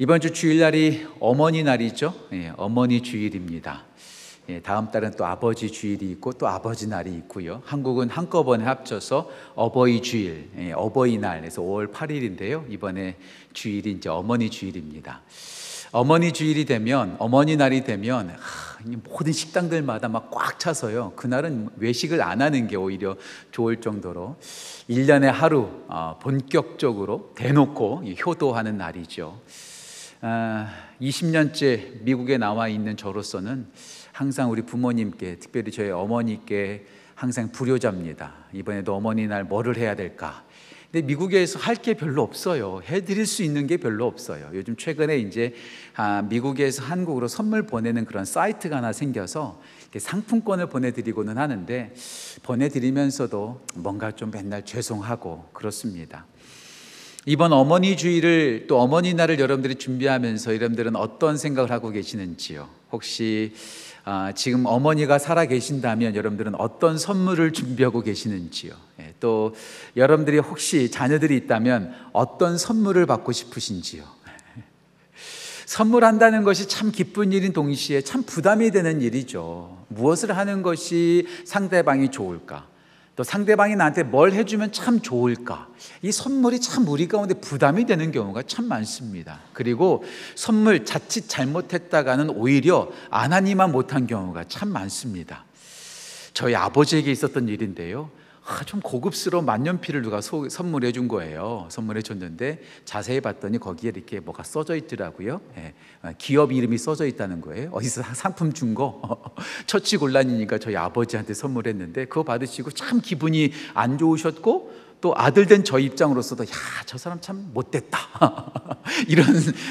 이번 주 주일날이 어머니 날이죠. 예, 어머니 주일입니다. 예, 다음 달은 또 아버지 주일이 있고 또 아버지 날이 있고요. 한국은 한꺼번에 합쳐서 어버이 주일, 예, 어버이날, 그래서 5월 8일인데요. 이번에 주일이 이제 어머니 주일입니다. 어머니 주일이 되면, 어머니 날이 되면 모든 식당들마다 막 꽉 차서요. 그날은 외식을 안 하는 게 오히려 좋을 정도로 1년에 하루 본격적으로 대놓고 효도하는 날이죠. 20년째 미국에 나와 있는 저로서는 항상 우리 부모님께, 특별히 저희 어머니께 항상 불효자입니다. 이번에도 어머니 날 뭐를 해야 될까? 근데 미국에서 할 게 별로 없어요. 해드릴 수 있는 게 별로 없어요. 요즘 최근에 이제 미국에서 한국으로 선물 보내는 그런 사이트가 하나 생겨서 상품권을 보내드리고는 하는데, 보내드리면서도 뭔가 좀 맨날 죄송하고 그렇습니다. 이번 어머니 주일을, 또 어머니 날을 여러분들이 준비하면서 여러분들은 어떤 생각을 하고 계시는지요? 혹시 지금 어머니가 살아 계신다면 여러분들은 어떤 선물을 준비하고 계시는지요? 예, 또 여러분들이 혹시 자녀들이 있다면 어떤 선물을 받고 싶으신지요? 선물한다는 것이 참 기쁜 일인 동시에 참 부담이 되는 일이죠. 무엇을 하는 것이 상대방이 좋을까? 또 상대방이 나한테 뭘 해주면 참 좋을까? 이 선물이 참 우리 가운데 부담이 되는 경우가 참 많습니다. 그리고 선물 자칫 잘못했다가는 오히려 안 하니만 못한 경우가 참 많습니다. 저희 아버지에게 있었던 일인데요. 좀 고급스러운 만년필을 누가 선물해 준 거예요. 선물해 줬는데 자세히 봤더니 거기에 이렇게 뭐가 써져 있더라고요. 예, 기업 이름이 써져 있다는 거예요. 어디서 상품 준 거. 처치곤란이니까 저희 아버지한테 선물했는데 그거 받으시고 참 기분이 안 좋으셨고, 또 아들 된 저희 입장으로서도 야, 저 사람 참 못됐다 이런.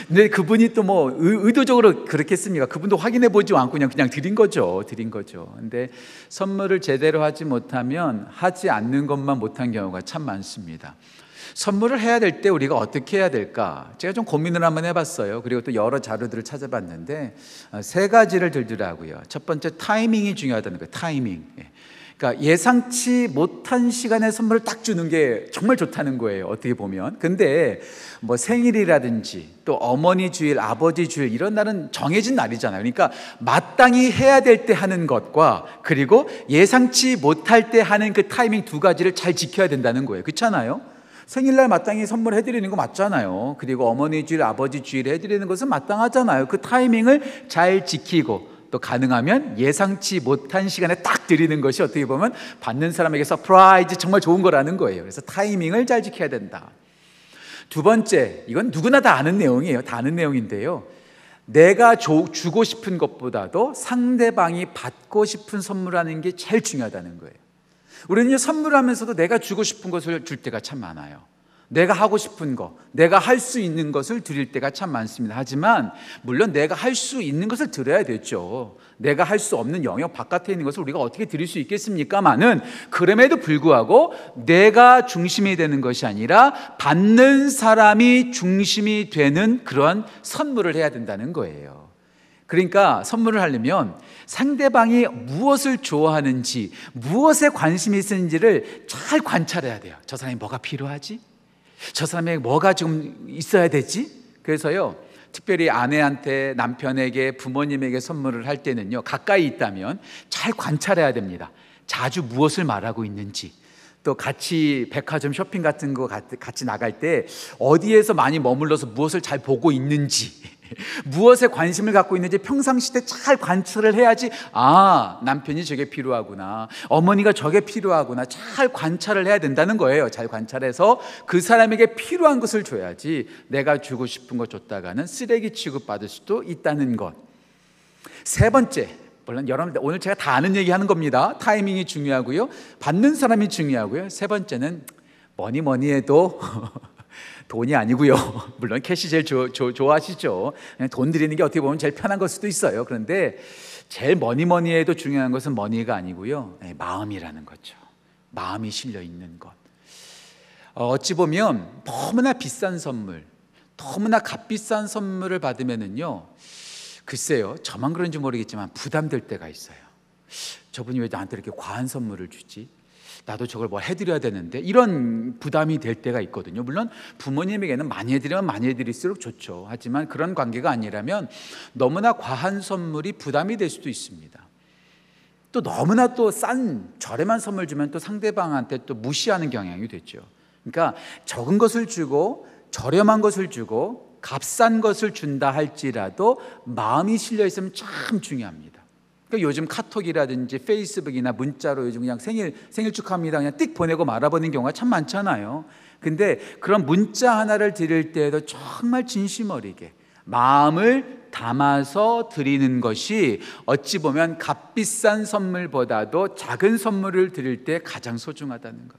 근데 그분이 또 뭐 의도적으로 그렇겠습니까? 그분도 확인해 보지 않고 그냥 드린 거죠. 근데 선물을 제대로 하지 못하면, 하지 않는 것만 못한 경우가 참 많습니다. 선물을 해야 될 때 우리가 어떻게 해야 될까? 제가 좀 고민을 한번 해봤어요. 그리고 또 여러 자료들을 찾아봤는데 세 가지를 들더라고요. 첫 번째, 타이밍이 중요하다는 거예요. 타이밍. 그러니까 예상치 못한 시간에 선물을 딱 주는 게 정말 좋다는 거예요, 어떻게 보면. 근데 뭐 생일이라든지 또 어머니 주일, 아버지 주일 이런 날은 정해진 날이잖아요. 그러니까 마땅히 해야 될 때 하는 것과 그리고 예상치 못할 때 하는 그 타이밍 두 가지를 잘 지켜야 된다는 거예요. 그렇잖아요? 생일날 마땅히 선물해드리는 거 맞잖아요. 그리고 어머니 주일, 아버지 주일에 해드리는 것은 마땅하잖아요. 그 타이밍을 잘 지키고, 또 가능하면 예상치 못한 시간에 딱 드리는 것이 어떻게 보면 받는 사람에게 서프라이즈 정말 좋은 거라는 거예요. 그래서 타이밍을 잘 지켜야 된다. 두 번째, 이건 누구나 다 아는 내용이에요. 다 아는 내용인데요. 내가 주고 싶은 것보다도 상대방이 받고 싶은 선물하는 게 제일 중요하다는 거예요. 우리는 선물하면서도 내가 주고 싶은 것을 줄 때가 참 많아요. 내가 하고 싶은 거, 내가 할 수 있는 것을 드릴 때가 참 많습니다. 하지만 물론 내가 할 수 있는 것을 드려야 되죠. 내가 할 수 없는 영역 바깥에 있는 것을 우리가 어떻게 드릴 수 있겠습니까만은, 그럼에도 불구하고 내가 중심이 되는 것이 아니라 받는 사람이 중심이 되는 그런 선물을 해야 된다는 거예요. 그러니까 선물을 하려면 상대방이 무엇을 좋아하는지, 무엇에 관심이 있는지를 잘 관찰해야 돼요. 저 사람이 뭐가 필요하지? 저 사람에게 뭐가 좀 있어야 되지? 그래서요, 특별히 아내한테, 남편에게, 부모님에게 선물을 할 때는요, 가까이 있다면 잘 관찰해야 됩니다. 자주 무엇을 말하고 있는지, 또 같이 백화점 쇼핑 같은 거 같이 나갈 때 어디에서 많이 머물러서 무엇을 잘 보고 있는지, 무엇에 관심을 갖고 있는지 평상시 때 잘 관찰을 해야지, 아, 남편이 저게 필요하구나, 어머니가 저게 필요하구나, 잘 관찰을 해야 된다는 거예요. 잘 관찰해서 그 사람에게 필요한 것을 줘야지, 내가 주고 싶은 것 줬다가는 쓰레기 취급받을 수도 있다는 것. 세 번째, 물론 여러분들 오늘 제가 다 아는 얘기하는 겁니다. 타이밍이 중요하고요, 받는 사람이 중요하고요, 세 번째는 뭐니뭐니 해도 돈이 아니고요. 물론 캐시 제일 좋아하시죠. 돈 드리는 게 어떻게 보면 제일 편한 걸 수도 있어요. 그런데 제일 뭐니뭐니 해도 중요한 것은 머니가 아니고요, 마음이라는 거죠. 마음이 실려 있는 것. 어찌 보면 너무나 비싼 선물, 너무나 값비싼 선물을 받으면은요, 글쎄요, 저만 그런지 모르겠지만 부담될 때가 있어요. 저분이 왜 나한테 이렇게 과한 선물을 주지? 나도 저걸 뭐 해드려야 되는데 이런 부담이 될 때가 있거든요. 물론 부모님에게는 많이 해드리면 많이 해드릴수록 좋죠. 하지만 그런 관계가 아니라면 너무나 과한 선물이 부담이 될 수도 있습니다. 또 너무나 또 싼 저렴한 선물 주면 또 상대방한테 또 무시하는 경향이 되죠. 그러니까 적은 것을 주고 저렴한 것을 주고 값싼 것을 준다 할지라도 마음이 실려 있으면 참 중요합니다. 그러니까 요즘 카톡이라든지 페이스북이나 문자로 요즘 그냥 생일 축하합니다 그냥 띡 보내고 말아버리는 경우가 참 많잖아요. 근데 그런 문자 하나를 드릴 때에도 정말 진심 어리게 마음을 담아서 드리는 것이 어찌 보면 값비싼 선물보다도 작은 선물을 드릴 때 가장 소중하다는 것.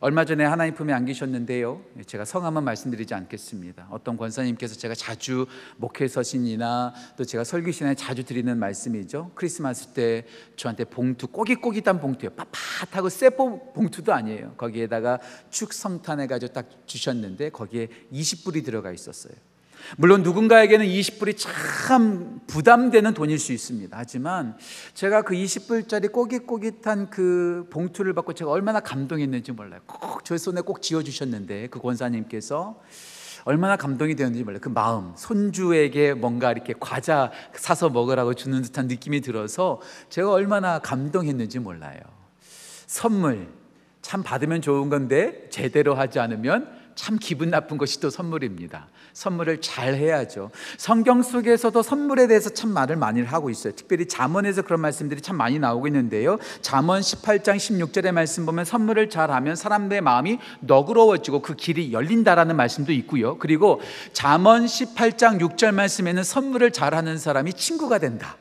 얼마 전에 하나님 품에 안기셨는데요, 제가 성함은 말씀드리지 않겠습니다. 어떤 권사님께서 제가 자주 목회서신이나 또 제가 설교 시간에 자주 드리는 말씀이죠. 크리스마스 때 저한테 봉투, 꼬깃꼬깃한 봉투예요. 빳빳하고 세포 봉투도 아니에요. 거기에다가 축성탄 해가지고 딱 주셨는데 거기에 20불이 들어가 있었어요. 물론 누군가에게는 20불이 참 부담되는 돈일 수 있습니다. 하지만 제가 그 20불짜리 꼬깃꼬깃한 그 봉투를 받고 제가 얼마나 감동했는지 몰라요. 꼭 제 손에 꼭 쥐어주셨는데 그 권사님께서 얼마나 감동이 되었는지 몰라요. 그 마음, 손주에게 뭔가 이렇게 과자 사서 먹으라고 주는 듯한 느낌이 들어서 제가 얼마나 감동했는지 몰라요. 선물, 참 받으면 좋은 건데 제대로 하지 않으면 참 기분 나쁜 것이 또 선물입니다. 선물을 잘 해야죠. 성경 속에서도 선물에 대해서 참 말을 많이 하고 있어요. 특별히 잠언에서 그런 말씀들이 참 많이 나오고 있는데요, 잠언 18장 16절의 말씀 보면 선물을 잘하면 사람들의 마음이 너그러워지고 그 길이 열린다라는 말씀도 있고요. 그리고 잠언 18장 6절 말씀에는 선물을 잘하는 사람이 친구가 된다.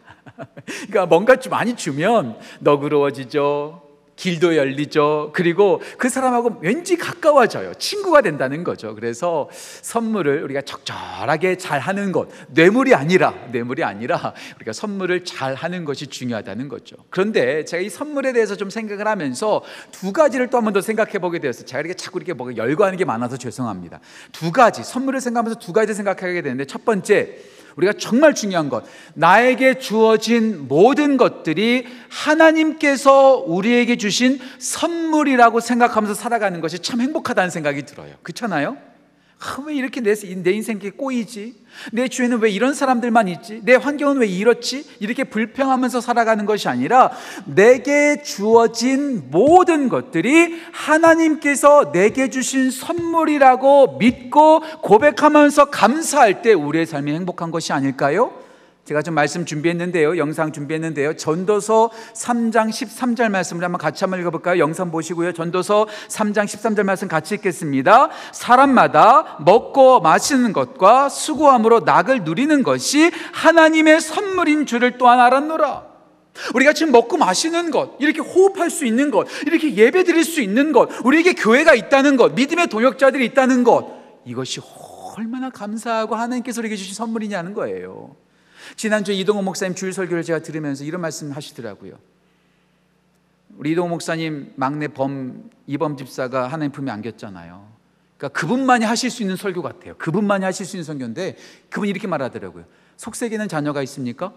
그러니까 뭔가 좀 많이 주면 너그러워지죠. 길도 열리죠. 그리고 그 사람하고 왠지 가까워져요. 친구가 된다는 거죠. 그래서 선물을 우리가 적절하게 잘하는 것, 뇌물이 아니라 우리가 선물을 잘하는 것이 중요하다는 거죠. 그런데 제가 이 선물에 대해서 좀 생각을 하면서 두 가지를 또 한 번 더 생각해 보게 되었어요. 제가 이렇게 자꾸 이렇게 뭐 열거하는 게 많아서 죄송합니다. 선물을 생각하면서 두 가지 생각하게 되는데, 첫 번째, 우리가 정말 중요한 것, 나에게 주어진 모든 것들이 하나님께서 우리에게 주신 선물이라고 생각하면서 살아가는 것이 참 행복하다는 생각이 들어요. 그렇잖아요? 왜 이렇게 내 인생이 꼬이지? 내 주위에는 왜 이런 사람들만 있지? 내 환경은 왜 이렇지? 이렇게 불평하면서 살아가는 것이 아니라 내게 주어진 모든 것들이 하나님께서 내게 주신 선물이라고 믿고 고백하면서 감사할 때 우리의 삶이 행복한 것이 아닐까요? 제가 좀 영상 준비했는데요. 전도서 3장 13절 말씀을 한번 읽어볼까요? 영상 보시고요. 전도서 3장 13절 말씀 같이 읽겠습니다. 사람마다 먹고 마시는 것과 수고함으로 낙을 누리는 것이 하나님의 선물인 줄을 또한 알았노라. 우리가 지금 먹고 마시는 것, 이렇게 호흡할 수 있는 것, 이렇게 예배 드릴 수 있는 것, 우리에게 교회가 있다는 것, 믿음의 동역자들이 있다는 것, 이것이 얼마나 감사하고 하나님께서 우리에게 주신 선물이냐는 거예요. 지난주에 이동호 목사님 주일 설교를 제가 들으면서 이런 말씀 하시더라고요. 우리 이동호 목사님 막내 이범 집사가 하나님 품에 안겼잖아요. 그러니까 그분만이 하실 수 있는 설교 같아요. 그분이 이렇게 말하더라고요. 속세기는 자녀가 있습니까?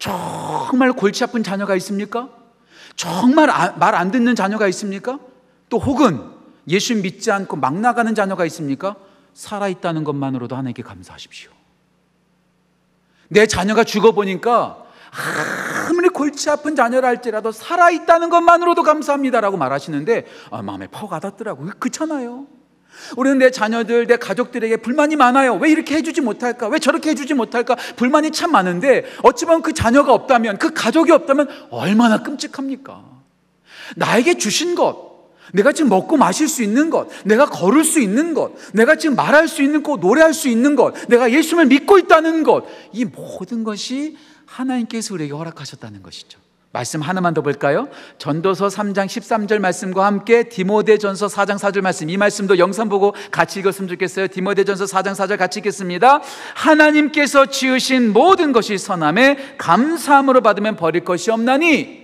정말 골치 아픈 자녀가 있습니까? 정말 말 안 듣는 자녀가 있습니까? 또 혹은 예수 믿지 않고 막 나가는 자녀가 있습니까? 살아있다는 것만으로도 하나님께 감사하십시오. 내 자녀가 죽어보니까 아무리 골치 아픈 자녀라 할지라도 살아있다는 것만으로도 감사합니다라고 말하시는데 마음에 퍽 와닿더라고요. 그렇잖아요. 우리는 내 자녀들, 내 가족들에게 불만이 많아요. 왜 이렇게 해주지 못할까? 왜 저렇게 해주지 못할까? 불만이 참 많은데 어찌 보면 그 자녀가 없다면, 그 가족이 없다면 얼마나 끔찍합니까? 나에게 주신 것, 내가 지금 먹고 마실 수 있는 것, 내가 걸을 수 있는 것, 내가 지금 말할 수 있는 것, 노래할 수 있는 것, 내가 예수님을 믿고 있다는 것, 이 모든 것이 하나님께서 우리에게 허락하셨다는 것이죠. 말씀 하나만 더 볼까요? 전도서 3장 13절 말씀과 함께 디모데전서 4장 4절 말씀, 이 말씀도 영상 보고 같이 읽었으면 좋겠어요. 디모데전서 4장 4절 같이 읽겠습니다. 하나님께서 지으신 모든 것이 선함에 감사함으로 받으면 버릴 것이 없나니,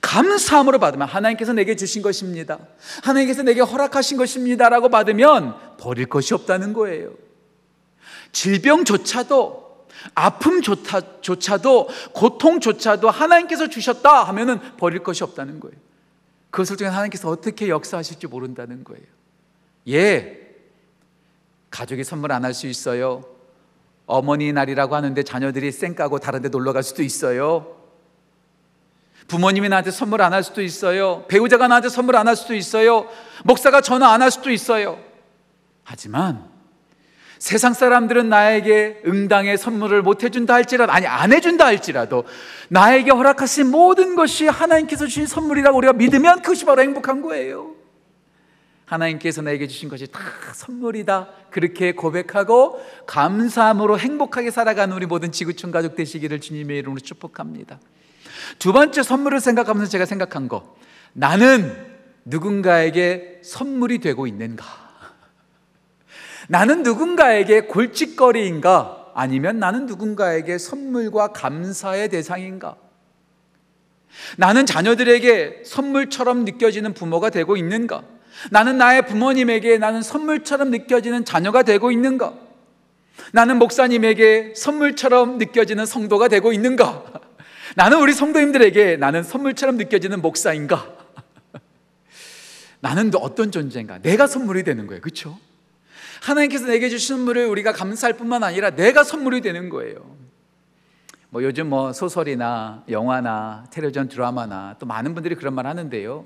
감사함으로 받으면 하나님께서 내게 주신 것입니다, 하나님께서 내게 허락하신 것입니다 라고 받으면 버릴 것이 없다는 거예요. 질병조차도, 아픔조차도, 고통조차도 하나님께서 주셨다 하면은 버릴 것이 없다는 거예요. 그것을 통해 하나님께서 어떻게 역사하실지 모른다는 거예요. 예, 가족이 선물 안 할 수 있어요. 어머니 날이라고 하는데 자녀들이 쌩 까고 다른 데 놀러 갈 수도 있어요. 부모님이 나한테 선물 안 할 수도 있어요. 배우자가 나한테 선물 안 할 수도 있어요. 목사가 전화 안 할 수도 있어요. 하지만 세상 사람들은 나에게 응당의 선물을 못 해준다 할지라도, 아니 안 해준다 할지라도 나에게 허락하신 모든 것이 하나님께서 주신 선물이라고 우리가 믿으면 그것이 바로 행복한 거예요. 하나님께서 나에게 주신 것이 다 선물이다, 그렇게 고백하고 감사함으로 행복하게 살아가는 우리 모든 지구촌 가족 되시기를 주님의 이름으로 축복합니다. 두 번째 선물을 생각하면서 제가 생각한 거, 나는 누군가에게 선물이 되고 있는가? 나는 누군가에게 골칫거리인가? 아니면 나는 누군가에게 선물과 감사의 대상인가? 나는 자녀들에게 선물처럼 느껴지는 부모가 되고 있는가? 나는 나의 부모님에게 나는 선물처럼 느껴지는 자녀가 되고 있는가? 나는 목사님에게 선물처럼 느껴지는 성도가 되고 있는가? 나는 우리 성도님들에게 나는 선물처럼 느껴지는 목사인가? 나는 어떤 존재인가? 내가 선물이 되는 거예요, 그렇죠? 하나님께서 내게 주신 선물을 우리가 감사할 뿐만 아니라 내가 선물이 되는 거예요. 뭐 요즘 뭐 소설이나 영화나 텔레비전 드라마나 또 많은 분들이 그런 말 하는데요,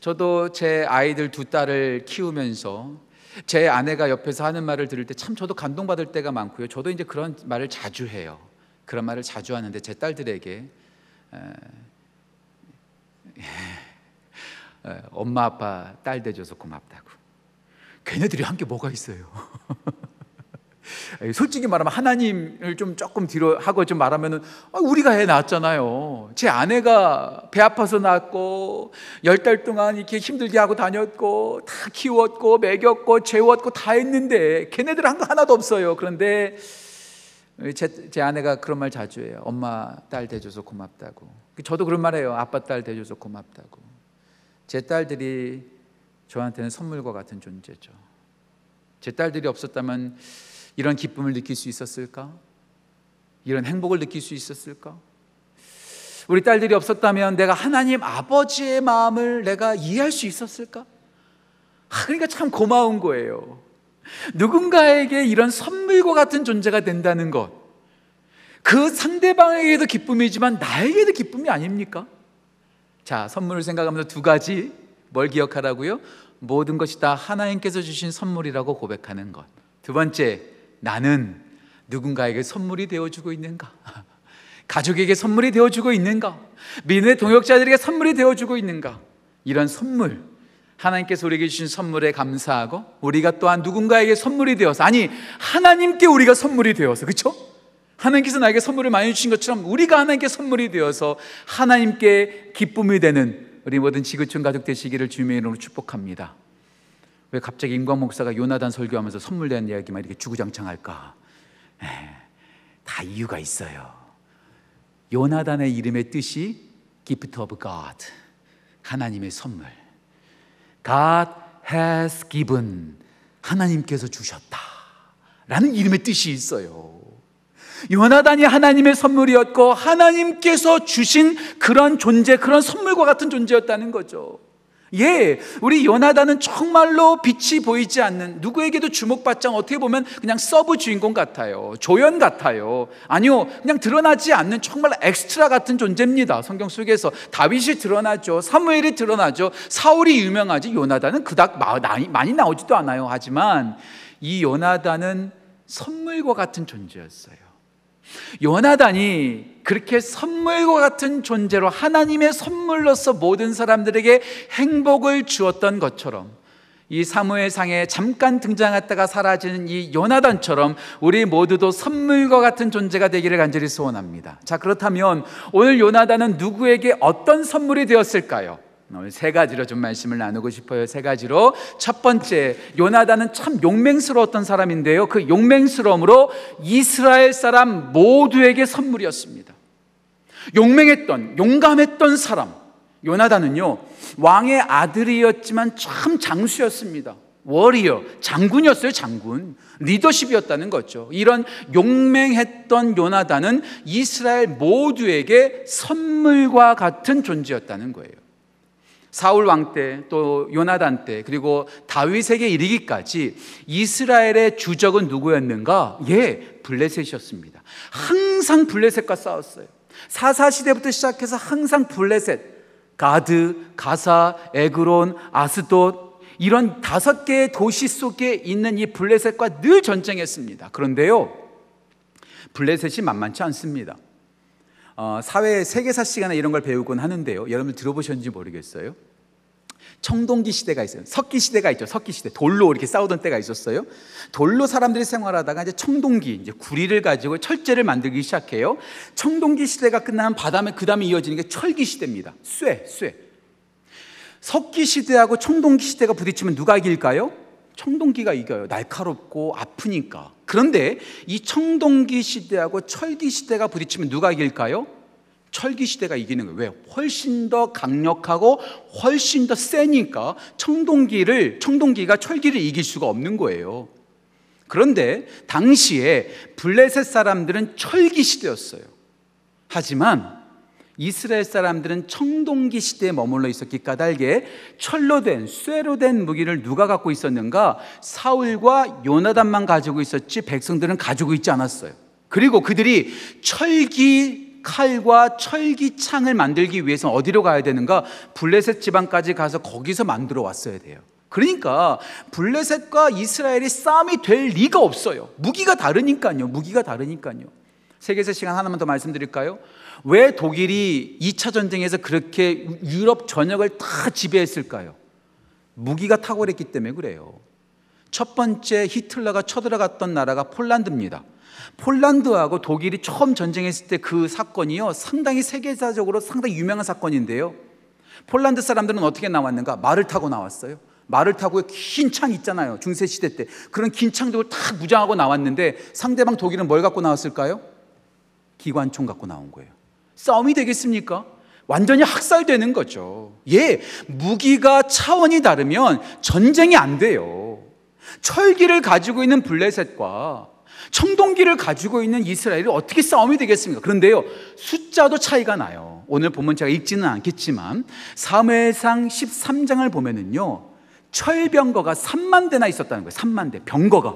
저도 제 아이들 두 딸을 키우면서 제 아내가 옆에서 하는 말을 들을 때 참 저도 감동받을 때가 많고요. 저도 이제 그런 말을 자주 해요. 그런 말을 자주 하는데 제 딸들에게 엄마 아빠 딸 돼줘서 고맙다고. 걔네들이 한 게 뭐가 있어요? 솔직히 말하면 하나님을 좀 조금 뒤로 하고 좀 말하면은 우리가 애 낳았잖아요. 제 아내가 배 아파서 낳았고 10달 동안 이렇게 힘들게 하고 다녔고 다 키웠고 먹였고 재웠고 다 했는데 걔네들 한 거 하나도 없어요. 그런데 제 아내가 그런 말 자주 해요. 엄마 딸 돼줘서 고맙다고. 저도 그런 말 해요. 아빠 딸 돼줘서 고맙다고. 제 딸들이 저한테는 선물과 같은 존재죠. 제 딸들이 없었다면 이런 기쁨을 느낄 수 있었을까? 이런 행복을 느낄 수 있었을까? 우리 딸들이 없었다면 내가 하나님 아버지의 마음을 내가 이해할 수 있었을까? 그러니까 참 고마운 거예요. 누군가에게 이런 선물과 같은 존재가 된다는 것, 그 상대방에게도 기쁨이지만 나에게도 기쁨이 아닙니까? 자, 선물을 생각하면서 두 가지 뭘 기억하라고요? 모든 것이 다 하나님께서 주신 선물이라고 고백하는 것. 두 번째, 나는 누군가에게 선물이 되어주고 있는가? 가족에게 선물이 되어주고 있는가? 민의 동역자들에게 선물이 되어주고 있는가? 이런 선물, 하나님께서 우리에게 주신 선물에 감사하고 우리가 또한 누군가에게 선물이 되어서, 아니 하나님께 우리가 선물이 되어서, 그렇죠? 하나님께서 나에게 선물을 많이 주신 것처럼 우리가 하나님께 선물이 되어서 하나님께 기쁨이 되는 우리 모든 지구촌 가족 되시기를 주님의 이름으로 축복합니다. 왜 갑자기 임광 목사가 요나단 설교하면서 선물된 이야기만 이렇게 주구장창할까? 다 이유가 있어요. 요나단의 이름의 뜻이 Gift of God, 하나님의 선물. God has given, 하나님께서 주셨다 라는 이름의 뜻이 있어요. 요나단이 하나님의 선물이었고 하나님께서 주신 그런 존재, 그런 선물과 같은 존재였다는 거죠. 예, 우리 요나단은 정말로 빛이 보이지 않는, 누구에게도 주목받지 않는, 어떻게 보면 그냥 서브 주인공 같아요. 조연 같아요. 아니요, 그냥 드러나지 않는 정말 엑스트라 같은 존재입니다. 성경 속에서 다윗이 드러나죠. 사무엘이 드러나죠. 사울이 유명하지 요나단은 그닥 많이 나오지도 않아요. 하지만 이 요나단은 선물과 같은 존재였어요. 요나단이 그렇게 선물과 같은 존재로, 하나님의 선물로서 모든 사람들에게 행복을 주었던 것처럼, 이 사무엘상에 잠깐 등장했다가 사라지는 이 요나단처럼 우리 모두도 선물과 같은 존재가 되기를 간절히 소원합니다. 자, 그렇다면 오늘 요나단은 누구에게 어떤 선물이 되었을까요? 오늘 세 가지로 좀 말씀을 나누고 싶어요. 세 가지로. 첫 번째, 요나단은 참 용맹스러웠던 사람인데요, 그 용맹스러움으로 이스라엘 사람 모두에게 선물이었습니다. 용맹했던, 용감했던 사람 요나단은요, 왕의 아들이었지만 참 장수였습니다. 워리어, 장군이었어요. 장군, 리더십이었다는 거죠. 이런 용맹했던 요나단은 이스라엘 모두에게 선물과 같은 존재였다는 거예요. 사울 왕 때, 또 요나단 때, 그리고 다윗에게 이르기까지 이스라엘의 주적은 누구였는가? 예, 블레셋이었습니다. 항상 블레셋과 싸웠어요. 사사시대부터 시작해서 항상 블레셋, 가드, 가사, 에그론, 아스돗, 이런 5개의 도시 속에 있는 이 블레셋과 늘 전쟁했습니다. 그런데요, 블레셋이 만만치 않습니다. 사회 세계사 시간에 이런 걸 배우곤 하는데요, 여러분 들어보셨는지 모르겠어요. 청동기 시대가 있어요. 석기 시대가 있죠. 석기 시대 돌로 이렇게 싸우던 때가 있었어요. 돌로 사람들이 생활하다가 이제 청동기, 이제 구리를 가지고 철제를 만들기 시작해요. 청동기 시대가 끝나면 바다에 그다음에 이어지는 게 철기 시대입니다. 쇠. 석기 시대하고 청동기 시대가 부딪히면 누가 이길까요? 청동기가 이겨요. 날카롭고 아프니까. 그런데 이 청동기 시대하고 철기 시대가 부딪히면 누가 이길까요? 철기 시대가 이기는 거예요. 왜? 훨씬 더 강력하고 훨씬 더 세니까 청동기가 철기를 이길 수가 없는 거예요. 그런데 당시에 블레셋 사람들은 철기 시대였어요. 하지만 이스라엘 사람들은 청동기 시대에 머물러 있었기 까닭에 철로 된, 쇠로 된 무기를 누가 갖고 있었는가? 사울과 요나단만 가지고 있었지 백성들은 가지고 있지 않았어요. 그리고 그들이 철기 칼과 철기 창을 만들기 위해서 어디로 가야 되는가? 블레셋 지방까지 가서 거기서 만들어 왔어야 돼요. 그러니까 블레셋과 이스라엘이 싸움이 될 리가 없어요. 무기가 다르니까요. 세계사 시간 하나만 더 말씀드릴까요? 왜 독일이 2차 전쟁에서 그렇게 유럽 전역을 다 지배했을까요? 무기가 탁월했기 때문에 그래요. 첫 번째 히틀러가 쳐들어갔던 나라가 폴란드입니다. 폴란드하고 독일이 처음 전쟁했을 때 그 사건이요, 상당히 세계사적으로 상당히 유명한 사건인데요, 폴란드 사람들은 어떻게 나왔는가? 말을 타고 나왔어요. 말을 타고 긴 창 있잖아요, 중세시대 때. 그런 긴 창들을 다 무장하고 나왔는데 상대방 독일은 뭘 갖고 나왔을까요? 기관총 갖고 나온 거예요. 싸움이 되겠습니까? 완전히 학살되는 거죠. 예, 무기가 차원이 다르면 전쟁이 안 돼요. 철기를 가지고 있는 블레셋과 청동기를 가지고 있는 이스라엘이 어떻게 싸움이 되겠습니까? 그런데요, 숫자도 차이가 나요. 오늘 보면 제가 읽지는 않겠지만 사무엘상 13장을 보면은요, 철병거가 3만 대나 있었다는 거예요. 3만 대 병거가,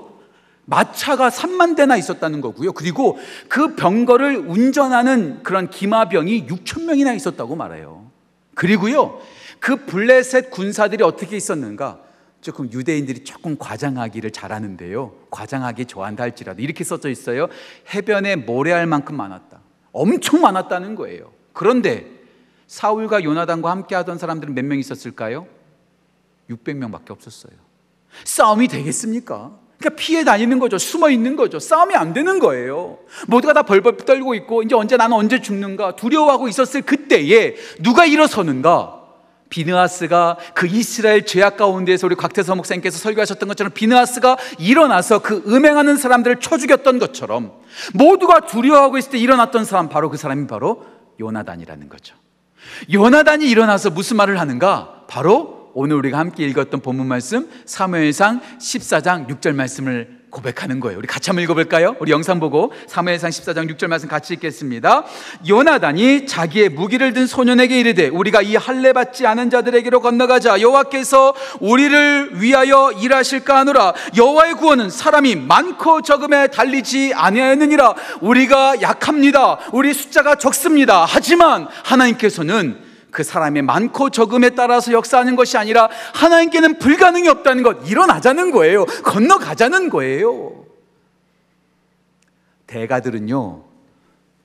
마차가 3만 대나 있었다는 거고요. 그리고 그 병거를 운전하는 그런 기마병이 6천 명이나 있었다고 말해요. 그리고요, 그 블레셋 군사들이 어떻게 있었는가? 조금 유대인들이 조금 과장하기를 잘하는데요, 과장하기 좋아한다 할지라도 이렇게 써져 있어요. 해변에 모래알 만큼 많았다. 엄청 많았다는 거예요. 그런데 사울과 요나단과 함께하던 사람들은 몇 명 있었을까요? 600명밖에 없었어요. 싸움이 되겠습니까? 그러니까 피해 다니는 거죠. 숨어 있는 거죠. 싸움이 안 되는 거예요. 모두가 다 벌벌 떨고 있고 이제 나는 언제 죽는가 두려워하고 있었을 그때에 누가 일어서는가? 비느하스가, 그 이스라엘 죄악 가운데에서 우리 곽태서 목사님께서 설교하셨던 것처럼 비느하스가 일어나서 그 음행하는 사람들을 쳐 죽였던 것처럼 모두가 두려워하고 있을 때 일어났던 사람, 바로 그 사람이 바로 요나단이라는 거죠. 요나단이 일어나서 무슨 말을 하는가? 바로 오늘 우리가 함께 읽었던 본문 말씀 사무엘상 14장 6절 말씀을 고백하는 거예요. 우리 같이 한번 읽어볼까요? 우리 영상 보고 사무엘상 14장 6절 말씀 같이 읽겠습니다. 요나단이 자기의 무기를 든 소년에게 이르되, 우리가 이 할례 받지 않은 자들에게로 건너가자. 여호와께서 우리를 위하여 일하실까 하노라. 여호와의 구원은 사람이 많고 적음에 달리지 아니하였느니라. 우리가 약합니다. 우리 숫자가 적습니다. 하지만 하나님께서는 그 사람의 많고 적음에 따라서 역사하는 것이 아니라 하나님께는 불가능이 없다는 것. 일어나자는 거예요. 건너가자는 거예요. 대가들은요,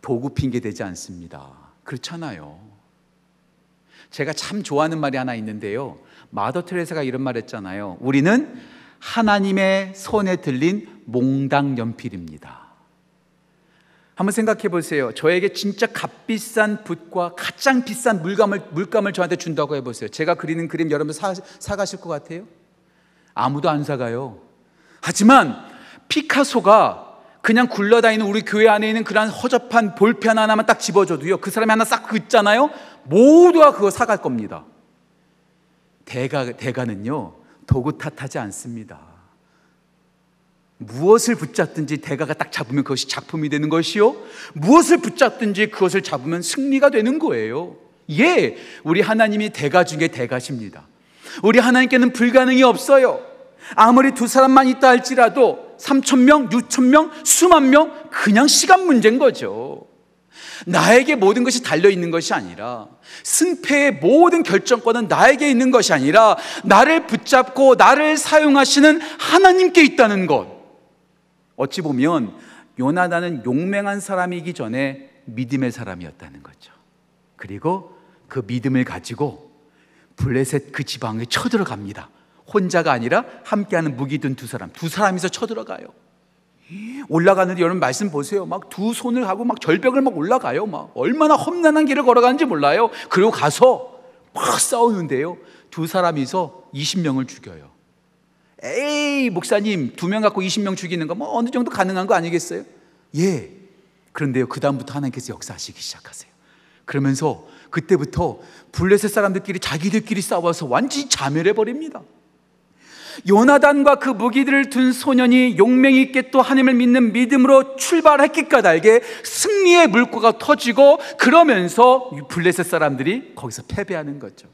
도구 핑계 되지 않습니다. 그렇잖아요. 제가 참 좋아하는 말이 하나 있는데요, 마더 테레사가 이런 말 했잖아요. 우리는 하나님의 손에 들린 몽당 연필입니다. 한번 생각해 보세요. 저에게 진짜 값비싼 붓과 가장 비싼 물감을 저한테 준다고 해보세요. 제가 그리는 그림 여러분 사가실 것 같아요? 아무도 안 사가요. 하지만 피카소가 그냥 굴러다니는 우리 교회 안에 있는 그런 허접한 볼펜 하나만 딱 집어줘도요, 그 사람이 하나 싹 긋잖아요? 모두가 그거 사갈 겁니다. 대가는요 도구 탓하지 않습니다. 무엇을 붙잡든지 대가가 딱 잡으면 그것이 작품이 되는 것이요, 무엇을 붙잡든지 그것을 잡으면 승리가 되는 거예요. 예, 우리 하나님이 대가 중에 대가십니다. 우리 하나님께는 불가능이 없어요. 아무리 두 사람만 있다 할지라도 3,000명, 6,000명, 수만 명 그냥 시간 문제인 거죠. 나에게 모든 것이 달려있는 것이 아니라, 승패의 모든 결정권은 나에게 있는 것이 아니라 나를 붙잡고 나를 사용하시는 하나님께 있다는 것. 어찌 보면 요나단은 용맹한 사람이기 전에 믿음의 사람이었다는 거죠. 그리고 그 믿음을 가지고 블레셋 그 지방에 쳐들어갑니다. 혼자가 아니라 함께하는 무기 든 두 사람, 두 사람이서 쳐들어가요. 올라가는데 여러분 말씀 보세요. 막 두 손을 하고 막 절벽을 막 올라가요. 막 얼마나 험난한 길을 걸어가는지 몰라요. 그리고 가서 막 싸우는데요, 두 사람이서 20명을 죽여요. 에이, 목사님, 2명 갖고 20명 죽이는 거 뭐 어느 정도 가능한 거 아니겠어요? 예. 그런데요, 그 다음부터 하나님께서 역사하시기 시작하세요. 그러면서 그때부터 블레셋 사람들끼리 자기들끼리 싸워서 완전히 자멸해버립니다. 요나단과 그 무기들을 둔 소년이 용맹 있게 또 하나님을 믿는 믿음으로 출발했기까 달게 승리의 물꼬가 터지고, 그러면서 블레셋 사람들이 거기서 패배하는 거죠.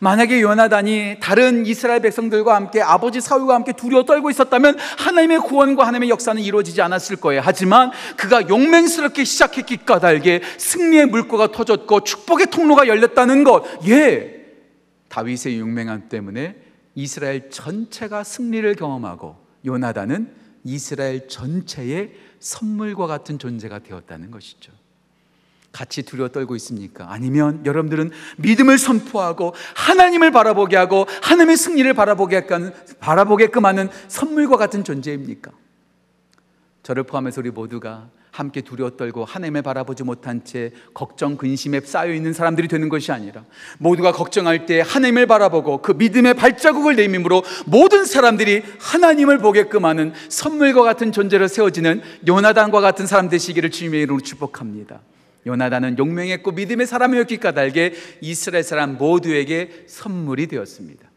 만약에 요나단이 다른 이스라엘 백성들과 함께, 아버지 사울과 함께 두려워 떨고 있었다면 하나님의 구원과 하나님의 역사는 이루어지지 않았을 거예요. 하지만 그가 용맹스럽게 시작했기까 달게 승리의 물꼬가 터졌고 축복의 통로가 열렸다는 것. 예, 다윗의 용맹함 때문에 이스라엘 전체가 승리를 경험하고 요나단은 이스라엘 전체의 선물과 같은 존재가 되었다는 것이죠. 같이 두려워 떨고 있습니까? 아니면 여러분들은 믿음을 선포하고 하나님을 바라보게 하고 하나님의 승리를 바라보게끔 하는 선물과 같은 존재입니까? 저를 포함해서 우리 모두가 함께 두려워 떨고 하나님을 바라보지 못한 채 걱정, 근심에 쌓여있는 사람들이 되는 것이 아니라, 모두가 걱정할 때 하나님을 바라보고 그 믿음의 발자국을 내밀므로 모든 사람들이 하나님을 보게끔 하는 선물과 같은 존재로 세워지는 요나단과 같은 사람 되시기를 주님의 이름으로 축복합니다. 요나단은 용맹했고 믿음의 사람이었기 까닭에 이스라엘 사람 모두에게 선물이 되었습니다.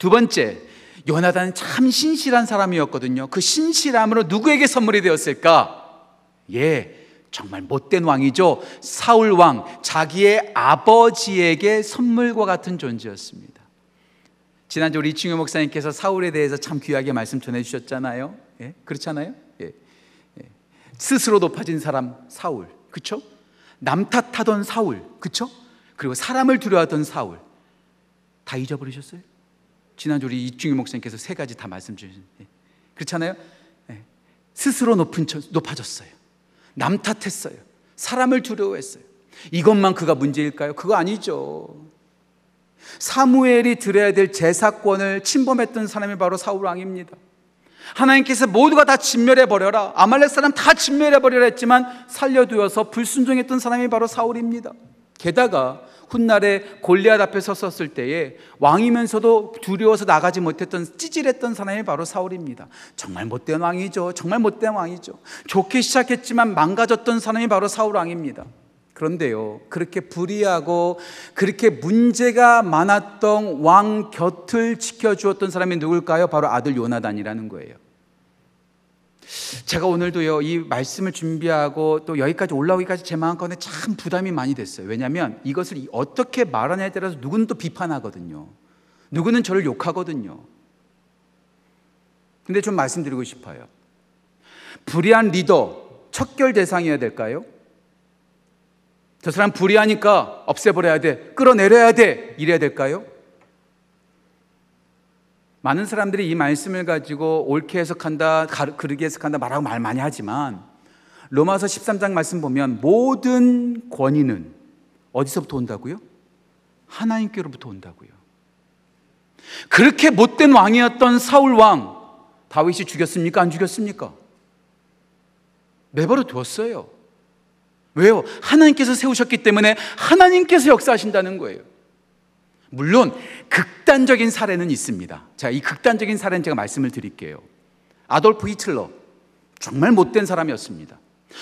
두 번째, 요나단은 참 신실한 사람이었거든요. 그 신실함으로 누구에게 선물이 되었을까? 예, 정말 못된 왕이죠. 사울 왕, 자기의 아버지에게 선물과 같은 존재였습니다. 지난주 우리 이충효 목사님께서 사울에 대해서 참 귀하게 말씀 전해주셨잖아요. 예, 그렇잖아요. 예. 스스로 높아진 사람 사울, 그쵸? 남 탓하던 사울, 그쵸? 그리고 사람을 두려워하던 사울, 다 잊어버리셨어요? 지난주 우리 이충효 목사님께서 세 가지 다 말씀 주셨는데, 예, 그렇잖아요. 예. 스스로 높아졌어요. 남 탓했어요. 사람을 두려워했어요. 이것만 그가 문제일까요? 그거 아니죠. 사무엘이 드려야 될 제사권을 침범했던 사람이 바로 사울왕입니다. 하나님께서 모두가 다 진멸해버려라, 아말렉 사람 다 진멸해버려라 했지만 살려두어서 불순종했던 사람이 바로 사울입니다. 게다가 훗날에 골리앗 앞에 섰을 때에 왕이면서도 두려워서 나가지 못했던, 찌질했던 사람이 바로 사울입니다. 정말 못된 왕이죠. 정말 못된 왕이죠. 좋게 시작했지만 망가졌던 사람이 바로 사울 왕입니다. 그런데요, 그렇게 불의하고 그렇게 문제가 많았던 왕 곁을 지켜주었던 사람이 누굴까요? 바로 아들 요나단이라는 거예요. 제가 오늘도요, 이 말씀을 준비하고 또 여기까지 올라오기까지 제 마음가운데 참 부담이 많이 됐어요. 왜냐하면 이것을 어떻게 말하냐에 따라서 누구는 또 비판하거든요. 누구는 저를 욕하거든요. 근데 좀 말씀드리고 싶어요. 불의한 리더 척결 대상이어야 될까요? 저 사람 불의하니까 없애버려야 돼, 끌어내려야 돼, 이래야 될까요? 많은 사람들이 이 말씀을 가지고 옳게 해석한다, 그르게 해석한다 말하고 말 많이 하지만, 로마서 13장 말씀 보면 모든 권위는 어디서부터 온다고요? 하나님께로부터 온다고요. 그렇게 못된 왕이었던 사울왕, 다윗이 죽였습니까? 안 죽였습니까? 내버려 두었어요. 왜요? 하나님께서 세우셨기 때문에 하나님께서 역사하신다는 거예요. 물론 극단적인 사례는 있습니다. 자, 이 극단적인 사례는 제가 말씀을 드릴게요. 아돌프 히틀러, 정말 못된 사람이었습니다.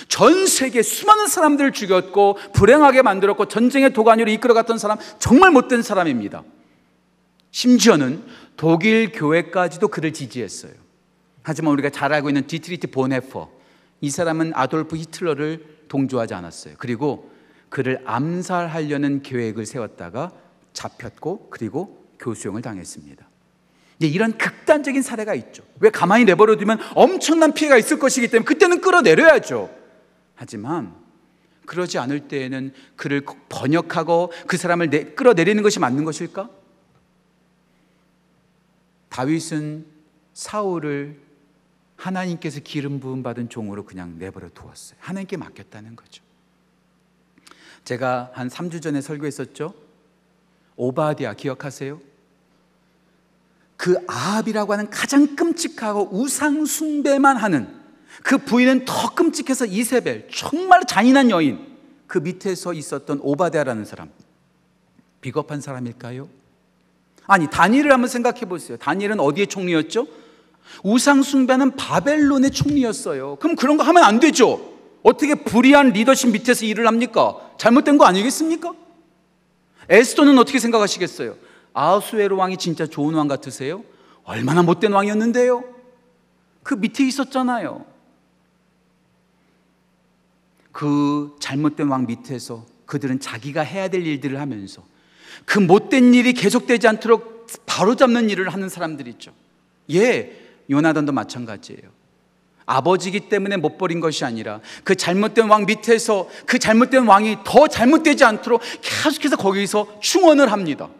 전 세계 수많은 사람들을 죽였고 불행하게 만들었고 전쟁의 도가니로 이끌어갔던 사람, 정말 못된 사람입니다. 심지어는 독일 교회까지도 그를 지지했어요. 하지만 우리가 잘 알고 있는 디트리히 본해퍼, 이 사람은 아돌프 히틀러를 동조하지 않았어요. 그리고 그를 암살하려는 계획을 세웠다가 잡혔고 그리고 교수형을 당했습니다. 이런 극단적인 사례가 있죠. 왜 가만히 내버려 두면 엄청난 피해가 있을 것이기 때문에 그때는 끌어내려야죠. 하지만 그러지 않을 때에는 그를 번역하고 그 사람을 끌어내리는 것이 맞는 것일까? 다윗은 사울을 하나님께서 기름 부음 받은 종으로 그냥 내버려 두었어요. 하나님께 맡겼다는 거죠. 제가 한 3주 전에 설교했었죠. 오바댜 기억하세요? 그 아합이라고 하는 가장 끔찍하고 우상 숭배만 하는 그 부인은 더 끔찍해서 이세벨, 정말 잔인한 여인, 그 밑에서 있었던 오바댜라는 사람, 비겁한 사람일까요? 아니, 다니엘을 한번 생각해 보세요. 다니엘은 어디의 총리였죠? 우상 숭배는 바벨론의 총리였어요. 그럼 그런 거 하면 안 되죠. 어떻게 불의한 리더십 밑에서 일을 합니까? 잘못된 거 아니겠습니까? 에스더는 어떻게 생각하시겠어요? 아하수에로 왕이 진짜 좋은 왕 같으세요? 얼마나 못된 왕이었는데요. 그 밑에 있었잖아요. 그 잘못된 왕 밑에서 그들은 자기가 해야 될 일들을 하면서 그 못된 일이 계속되지 않도록 바로잡는 일을 하는 사람들 있죠. 예, 요나단도 마찬가지예요. 아버지이기 때문에 못 버린 것이 아니라 그 잘못된 왕 밑에서 그 잘못된 왕이 더 잘못되지 않도록 계속해서 거기서 충원을 합니다.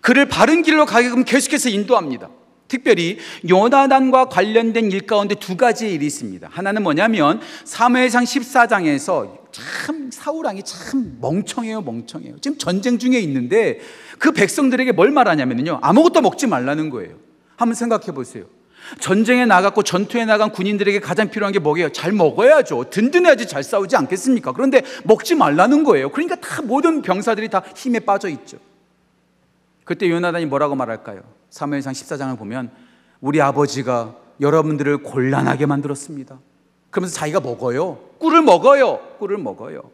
그를 바른 길로 가게끔 계속해서 인도합니다. 특별히 요나단과 관련된 일 가운데 두 가지의 일이 있습니다. 하나는 뭐냐면 사무엘상 14장에서 참 사울왕이 참 멍청해요. 지금 전쟁 중에 있는데 그 백성들에게 뭘 말하냐면요, 아무것도 먹지 말라는 거예요. 한번 생각해 보세요. 전쟁에 나갔고 전투에 나간 군인들에게 가장 필요한 게 뭐예요? 잘 먹어야죠. 든든해야지 잘 싸우지 않겠습니까? 그런데 먹지 말라는 거예요. 그러니까 다 모든 병사들이 다 힘에 빠져 있죠. 그때 요나단이 뭐라고 말할까요? 사무엘상 14장을 보면 우리 아버지가 여러분들을 곤란하게 만들었습니다. 그러면서 자기가 먹어요. 꿀을 먹어요.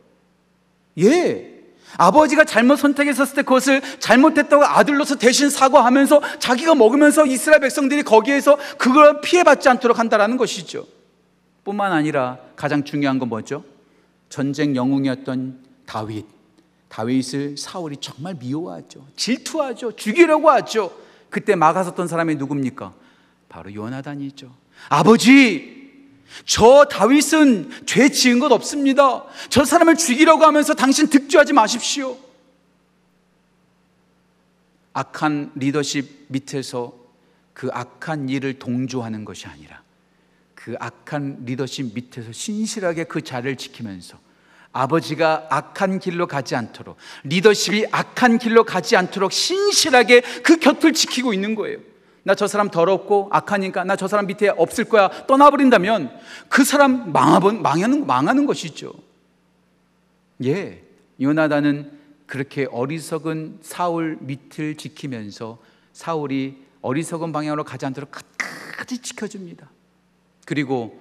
예, 아버지가 잘못 선택했었을 때 그것을 잘못했다고 아들로서 대신 사과하면서 자기가 먹으면서 이스라엘 백성들이 거기에서 그걸 피해받지 않도록 한다는 것이죠. 뿐만 아니라 가장 중요한 건 뭐죠? 전쟁 영웅이었던 다윗을 사울이 정말 미워하죠. 질투하죠. 죽이려고 하죠. 그때 막아섰던 사람이 누굽니까? 바로 요나단이죠. 아버지, 저 다윗은 죄 지은 것 없습니다. 저 사람을 죽이려고 하면서 당신 득죄하지 마십시오. 악한 리더십 밑에서 그 악한 일을 동조하는 것이 아니라 그 악한 리더십 밑에서 신실하게 그 자리를 지키면서 아버지가 악한 길로 가지 않도록, 리더십이 악한 길로 가지 않도록 신실하게 그 곁을 지키고 있는 거예요. 나 저 사람 더럽고 악하니까 나 저 사람 밑에 없을 거야 떠나버린다면 그 사람 망하는 것이죠. 예, 요나단은 그렇게 어리석은 사울 밑을 지키면서 사울이 어리석은 방향으로 가지 않도록 끝까지 지켜줍니다. 그리고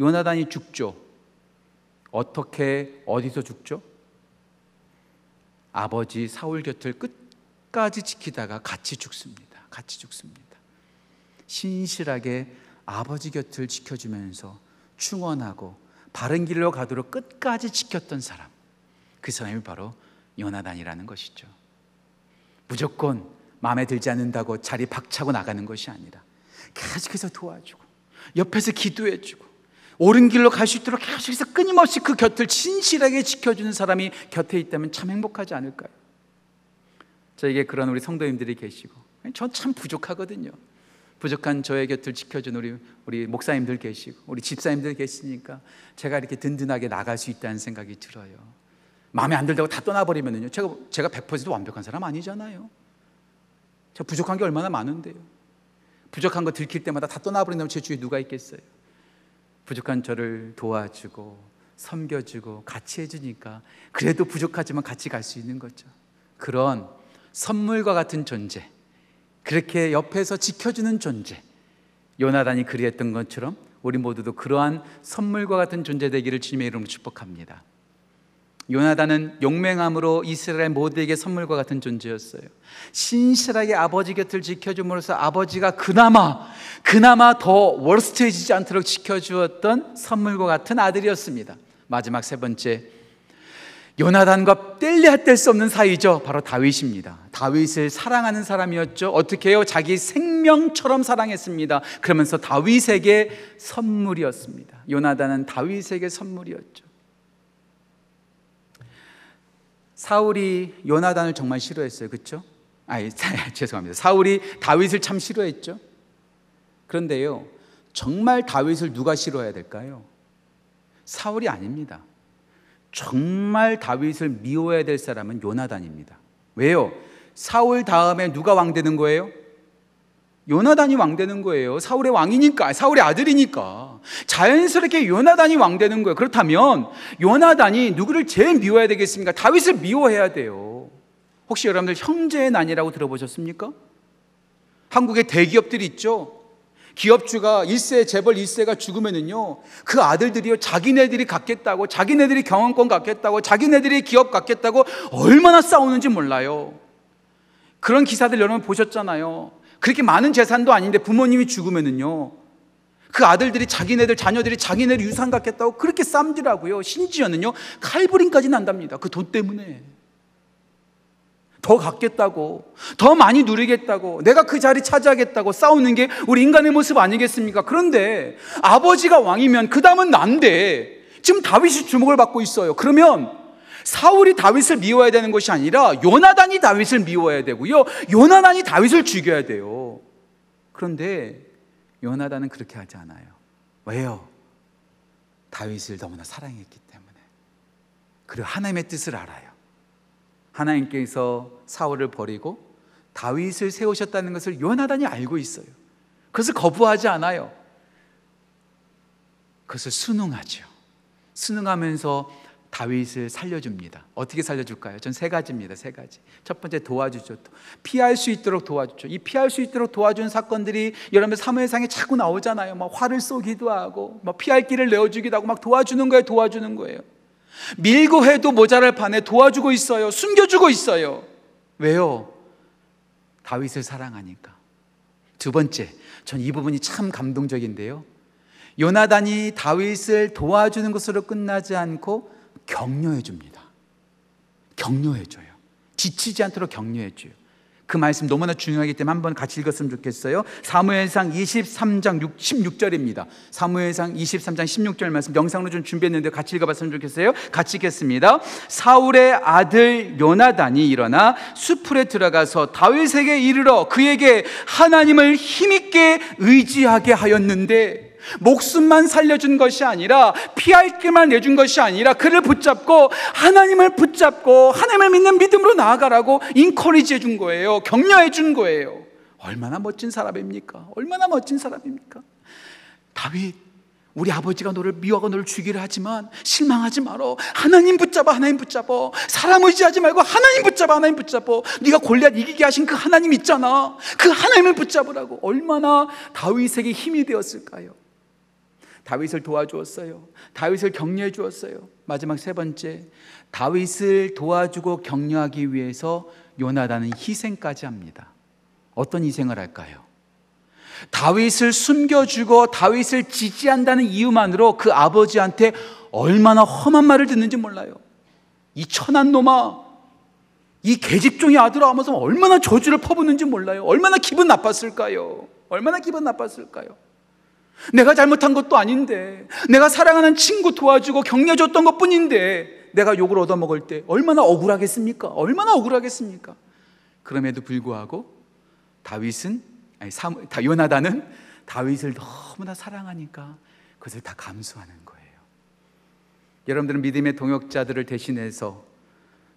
요나단이 죽죠. 어떻게, 어디서 죽죠? 아버지 사울 곁을 끝까지 지키다가 같이 죽습니다. 신실하게 아버지 곁을 지켜주면서 충원하고 바른 길로 가도록 끝까지 지켰던 사람, 그 사람이 바로 요나단이라는 것이죠. 무조건 마음에 들지 않는다고 자리 박차고 나가는 것이 아니라 계속해서 도와주고 옆에서 기도해주고 옳은 길로 갈 수 있도록 계속해서 끊임없이 그 곁을 신실하게 지켜주는 사람이 곁에 있다면 참 행복하지 않을까요? 저에게 그런 우리 성도님들이 계시고, 전 참 부족하거든요. 부족한 저의 곁을 지켜준 우리 목사님들 계시고 우리 집사님들 계시니까 제가 이렇게 든든하게 나갈 수 있다는 생각이 들어요. 마음에 안 들다고 다 떠나버리면요, 제가 100% 완벽한 사람 아니잖아요. 제가 부족한 게 얼마나 많은데요. 부족한 거 들킬 때마다 다 떠나버린다면 제 주위에 누가 있겠어요? 부족한 저를 도와주고 섬겨주고 같이 해주니까 그래도 부족하지만 같이 갈 수 있는 거죠. 그런 선물과 같은 존재, 그렇게 옆에서 지켜주는 존재, 요나단이 그리했던 것처럼 우리 모두도 그러한 선물과 같은 존재 되기를 주님의 이름으로 축복합니다. 요나단은 용맹함으로 이스라엘 모두에게 선물과 같은 존재였어요. 신실하게 아버지 곁을 지켜줌으로써 아버지가 그나마 더 워스트해지지 않도록 지켜주었던 선물과 같은 아들이었습니다. 마지막 세 번째, 요나단과 뗄래야 뗄 수 없는 사이죠. 바로 다윗입니다. 다윗을 사랑하는 사람이었죠. 어떻게 해요? 자기 생명처럼 사랑했습니다. 그러면서 다윗에게 선물이었습니다. 요나단은 다윗에게 선물이었죠. 사울이 요나단을 정말 싫어했어요. 그렇죠? 죄송합니다. 사울이 다윗을 참 싫어했죠. 그런데요, 정말 다윗을 누가 싫어해야 될까요? 사울이 아닙니다. 정말 다윗을 미워해야 될 사람은 요나단입니다. 왜요? 사울 다음에 누가 왕 되는 거예요? 요나단이 왕 되는 거예요. 사울의 왕이니까, 사울의 아들이니까 자연스럽게 요나단이 왕 되는 거예요. 그렇다면 요나단이 누구를 제일 미워해야 되겠습니까? 다윗을 미워해야 돼요. 혹시 여러분들 형제의 난이라고 들어보셨습니까? 한국의 대기업들이 있죠. 기업주가 1세, 재벌 1세가 죽으면은요, 그 아들들이요, 자기네들이 갖겠다고, 자기네들이 경영권 갖겠다고, 자기네들이 기업 갖겠다고 얼마나 싸우는지 몰라요. 그런 기사들 여러분 보셨잖아요. 그렇게 많은 재산도 아닌데 부모님이 죽으면은요, 그 아들들이 자기네들, 자녀들이 자기네들 유산 갖겠다고 그렇게 쌈질하고요, 심지어는요, 칼부림까지 난답니다. 그 돈 때문에. 더 갖겠다고, 더 많이 누리겠다고, 내가 그 자리 차지하겠다고 싸우는 게 우리 인간의 모습 아니겠습니까? 그런데 아버지가 왕이면 그 다음은 난데, 지금 다윗이 주목을 받고 있어요. 그러면 사울이 다윗을 미워해야 되는 것이 아니라 요나단이 다윗을 미워해야 되고요, 요나단이 다윗을 죽여야 돼요. 그런데 요나단은 그렇게 하지 않아요. 왜요? 다윗을 너무나 사랑했기 때문에. 그리고 하나님의 뜻을 알아요. 하나님께서 사울을 버리고 다윗을 세우셨다는 것을 요나단이 알고 있어요. 그것을 거부하지 않아요. 그것을 순응하죠. 순응하면서 다윗을 살려줍니다. 어떻게 살려줄까요? 전 세 가지입니다. 세 가지. 첫 번째, 도와주죠. 피할 수 있도록 도와주죠. 이 피할 수 있도록 도와준 사건들이 여러분 사무엘상에 자꾸 나오잖아요. 막 화를 쏘기도 하고, 막 피할 길을 내어주기도 하고, 막 도와주는 거예요. 도와주는 거예요. 밀고 해도 모자랄 판에 도와주고 있어요. 숨겨주고 있어요. 왜요? 다윗을 사랑하니까. 두 번째, 전 이 부분이 참 감동적인데요, 요나단이 다윗을 도와주는 것으로 끝나지 않고 격려해 줍니다. 격려해 줘요. 지치지 않도록 격려해 줘요. 그 말씀 너무나 중요하기 때문에 한번 같이 읽었으면 좋겠어요. 사무엘상 23장 16절입니다. 사무엘상 23장 16절 말씀 영상으로 좀 준비했는데 같이 읽어봤으면 좋겠어요. 같이 읽겠습니다. 사울의 아들 요나단이 일어나 수풀에 들어가서 다윗에게 이르러 그에게 하나님을 힘있게 의지하게 하였는데, 목숨만 살려준 것이 아니라, 피할 길만 내준 것이 아니라, 그를 붙잡고 하나님을 붙잡고 하나님을 믿는 믿음으로 나아가라고 인커리지 해준 거예요. 격려해 준 거예요. 얼마나 멋진 사람입니까? 얼마나 멋진 사람입니까? 다윗, 우리 아버지가 너를 미워하고 너를 죽이려 하지만 실망하지 마라. 하나님 붙잡아, 하나님 붙잡아. 사람 의지하지 말고 하나님 붙잡아, 하나님 붙잡아. 네가 골리앗 이기게 하신 그 하나님 있잖아. 그 하나님을 붙잡으라고. 얼마나 다윗에게 힘이 되었을까요? 다윗을 도와주었어요. 다윗을 격려해 주었어요. 마지막 세 번째, 다윗을 도와주고 격려하기 위해서 요나단은 희생까지 합니다. 어떤 희생을 할까요? 다윗을 숨겨주고 다윗을 지지한다는 이유만으로 그 아버지한테 얼마나 험한 말을 듣는지 몰라요. 이 천한 놈아, 이 계집종이 아들아 하면서 얼마나 저주를 퍼붓는지 몰라요. 얼마나 기분 나빴을까요? 얼마나 기분 나빴을까요? 내가 잘못한 것도 아닌데, 내가 사랑하는 친구 도와주고 격려줬던 것 뿐인데, 내가 욕을 얻어먹을 때 얼마나 억울하겠습니까? 얼마나 억울하겠습니까? 그럼에도 불구하고 요나단은 다윗을 너무나 사랑하니까 그것을 다 감수하는 거예요. 여러분들은 믿음의 동역자들을 대신해서,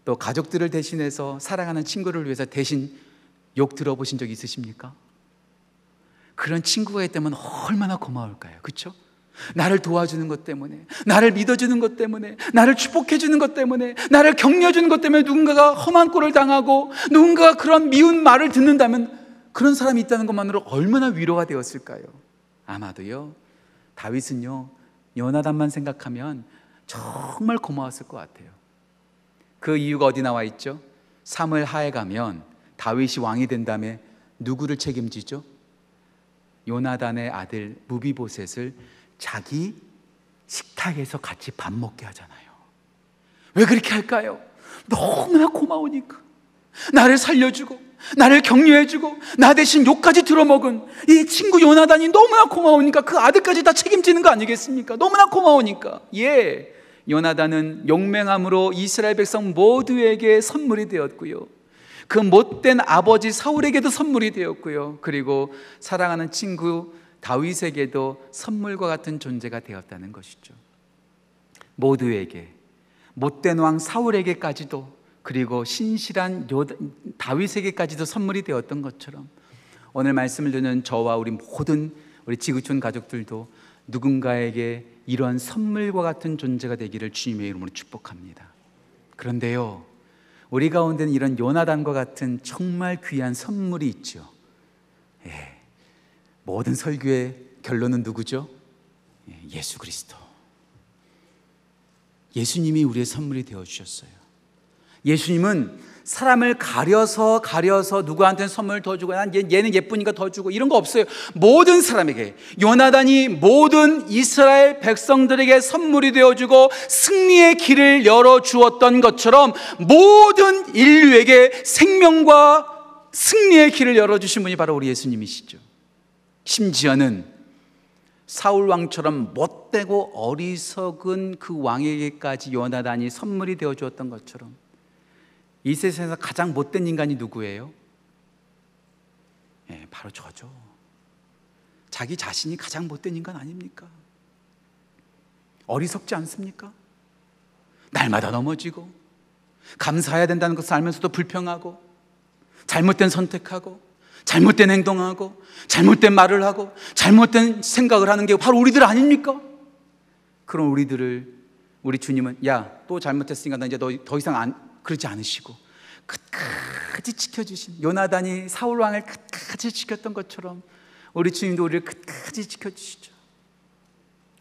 또 가족들을 대신해서, 사랑하는 친구를 위해서 대신 욕 들어보신 적 있으십니까? 그런 친구가 있다면 얼마나 고마울까요? 그렇죠? 나를 도와주는 것 때문에, 나를 믿어주는 것 때문에, 나를 축복해주는 것 때문에, 나를 격려주는 것 때문에 누군가가 험한 꼴을 당하고, 누군가가 그런 미운 말을 듣는다면, 그런 사람이 있다는 것만으로 얼마나 위로가 되었을까요? 아마도요, 다윗은요, 요나단만 생각하면 정말 고마웠을 것 같아요. 그 이유가 어디 나와 있죠? 사무엘하에 가면 다윗이 왕이 된 다음에 누구를 책임지죠? 요나단의 아들 무비보셋을 자기 식탁에서 같이 밥 먹게 하잖아요. 왜 그렇게 할까요? 너무나 고마우니까. 나를 살려주고 나를 격려해주고 나 대신 욕까지 들어먹은 이 친구 요나단이 너무나 고마우니까 그 아들까지 다 책임지는 거 아니겠습니까? 너무나 고마우니까. 예, 요나단은 용맹함으로 이스라엘 백성 모두에게 선물이 되었고요, 그 못된 아버지 사울에게도 선물이 되었고요, 그리고 사랑하는 친구 다윗에게도 선물과 같은 존재가 되었다는 것이죠. 모두에게, 못된 왕 사울에게까지도, 그리고 신실한 다윗에게까지도 선물이 되었던 것처럼 오늘 말씀을 듣는 저와 우리 모든 우리 지구촌 가족들도 누군가에게 이런 선물과 같은 존재가 되기를 주님의 이름으로 축복합니다. 그런데요, 우리 가운데는 이런 요나단과 같은 정말 귀한 선물이 있죠. 예, 모든 설교의 결론은 누구죠? 예, 예수 그리스도. 예수님이 우리의 선물이 되어주셨어요. 예수님은 사람을 가려서 누구한테는 선물을 더 주고, 난 얘는 예쁘니까 더 주고, 이런 거 없어요. 모든 사람에게, 요나단이 모든 이스라엘 백성들에게 선물이 되어주고 승리의 길을 열어주었던 것처럼 모든 인류에게 생명과 승리의 길을 열어주신 분이 바로 우리 예수님이시죠. 심지어는 사울왕처럼 못되고 어리석은 그 왕에게까지 요나단이 선물이 되어주었던 것처럼 이 세상에서 가장 못된 인간이 누구예요? 예, 바로 저죠. 자기 자신이 가장 못된 인간 아닙니까? 어리석지 않습니까? 날마다 넘어지고, 감사해야 된다는 것을 알면서도 불평하고, 잘못된 선택하고, 잘못된 행동하고, 잘못된 말을 하고, 잘못된 생각을 하는 게 바로 우리들 아닙니까? 그런 우리들을 우리 주님은, 야, 또 잘못했으니까 나 이제 너 더 이상 안 그러지 않으시고 끝까지 지켜주신, 요나단이 사울왕을 끝까지 지켰던 것처럼 우리 주님도 우리를 끝까지 지켜주시죠.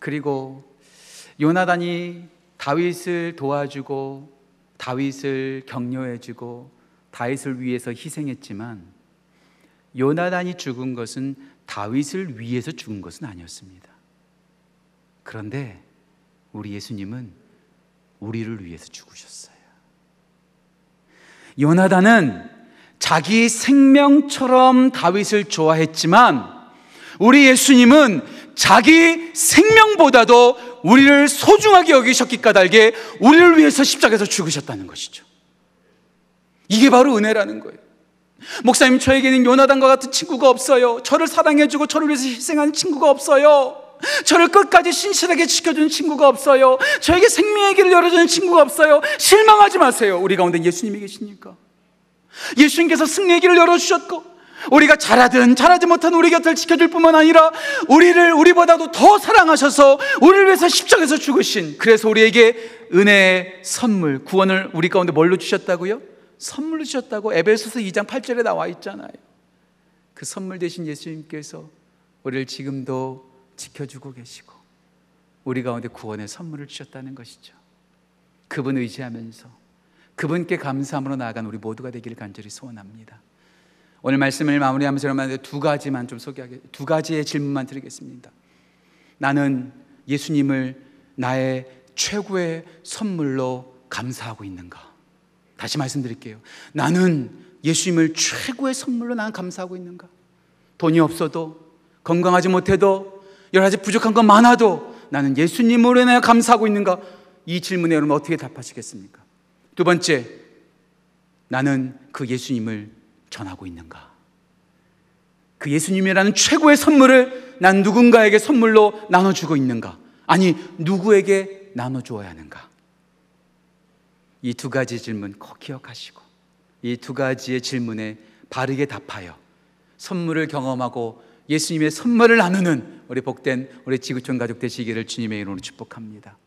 그리고 요나단이 다윗을 도와주고 다윗을 격려해주고 다윗을 위해서 희생했지만, 요나단이 죽은 것은 다윗을 위해서 죽은 것은 아니었습니다. 그런데 우리 예수님은 우리를 위해서 죽으셨어요. 요나단은 자기 생명처럼 다윗을 좋아했지만, 우리 예수님은 자기 생명보다도 우리를 소중하게 여기셨기 까닭에 우리를 위해서 십자가에서 죽으셨다는 것이죠. 이게 바로 은혜라는 거예요. 목사님, 저에게는 요나단과 같은 친구가 없어요. 저를 사랑해주고 저를 위해서 희생하는 친구가 없어요. 저를 끝까지 신실하게 지켜주는 친구가 없어요. 저에게 생명의 길을 열어주는 친구가 없어요. 실망하지 마세요. 우리 가운데 예수님이 계시니까. 예수님께서 승리의 길을 열어주셨고, 우리가 잘하든 잘하지 못한 우리 곁을 지켜줄 뿐만 아니라 우리를 우리보다도 더 사랑하셔서 우리를 위해서 십자가에서 죽으신, 그래서 우리에게 은혜의 선물, 구원을 우리 가운데 뭘로 주셨다고요? 선물로 주셨다고 에베소서 2장 8절에 나와 있잖아요. 그 선물 되신 예수님께서 우리를 지금도 지켜주고 계시고 우리 가운데 구원의 선물을 주셨다는 것이죠. 그분 의지하면서 그분께 감사함으로 나아간 우리 모두가 되기를 간절히 소원합니다. 오늘 말씀을 마무리하면서 여러분한테 두 가지의 질문만 드리겠습니다. 나는 예수님을 나의 최고의 선물로 감사하고 있는가? 다시 말씀드릴게요. 나는 예수님을 최고의 선물로 나는 감사하고 있는가? 돈이 없어도, 건강하지 못해도, 여러 가지 부족한 건 많아도 나는 예수님으로 인하여 감사하고 있는가? 이 질문에 여러분 어떻게 답하시겠습니까? 두 번째, 나는 그 예수님을 전하고 있는가? 그 예수님이라는 최고의 선물을 난 누군가에게 선물로 나눠주고 있는가? 아니, 누구에게 나눠줘야 하는가? 이 두 가지 질문 꼭 기억하시고, 이 두 가지의 질문에 바르게 답하여 선물을 경험하고 예수님의 선물을 나누는 우리 복된 우리 지구촌 가족 되시기를 주님의 이름으로 축복합니다.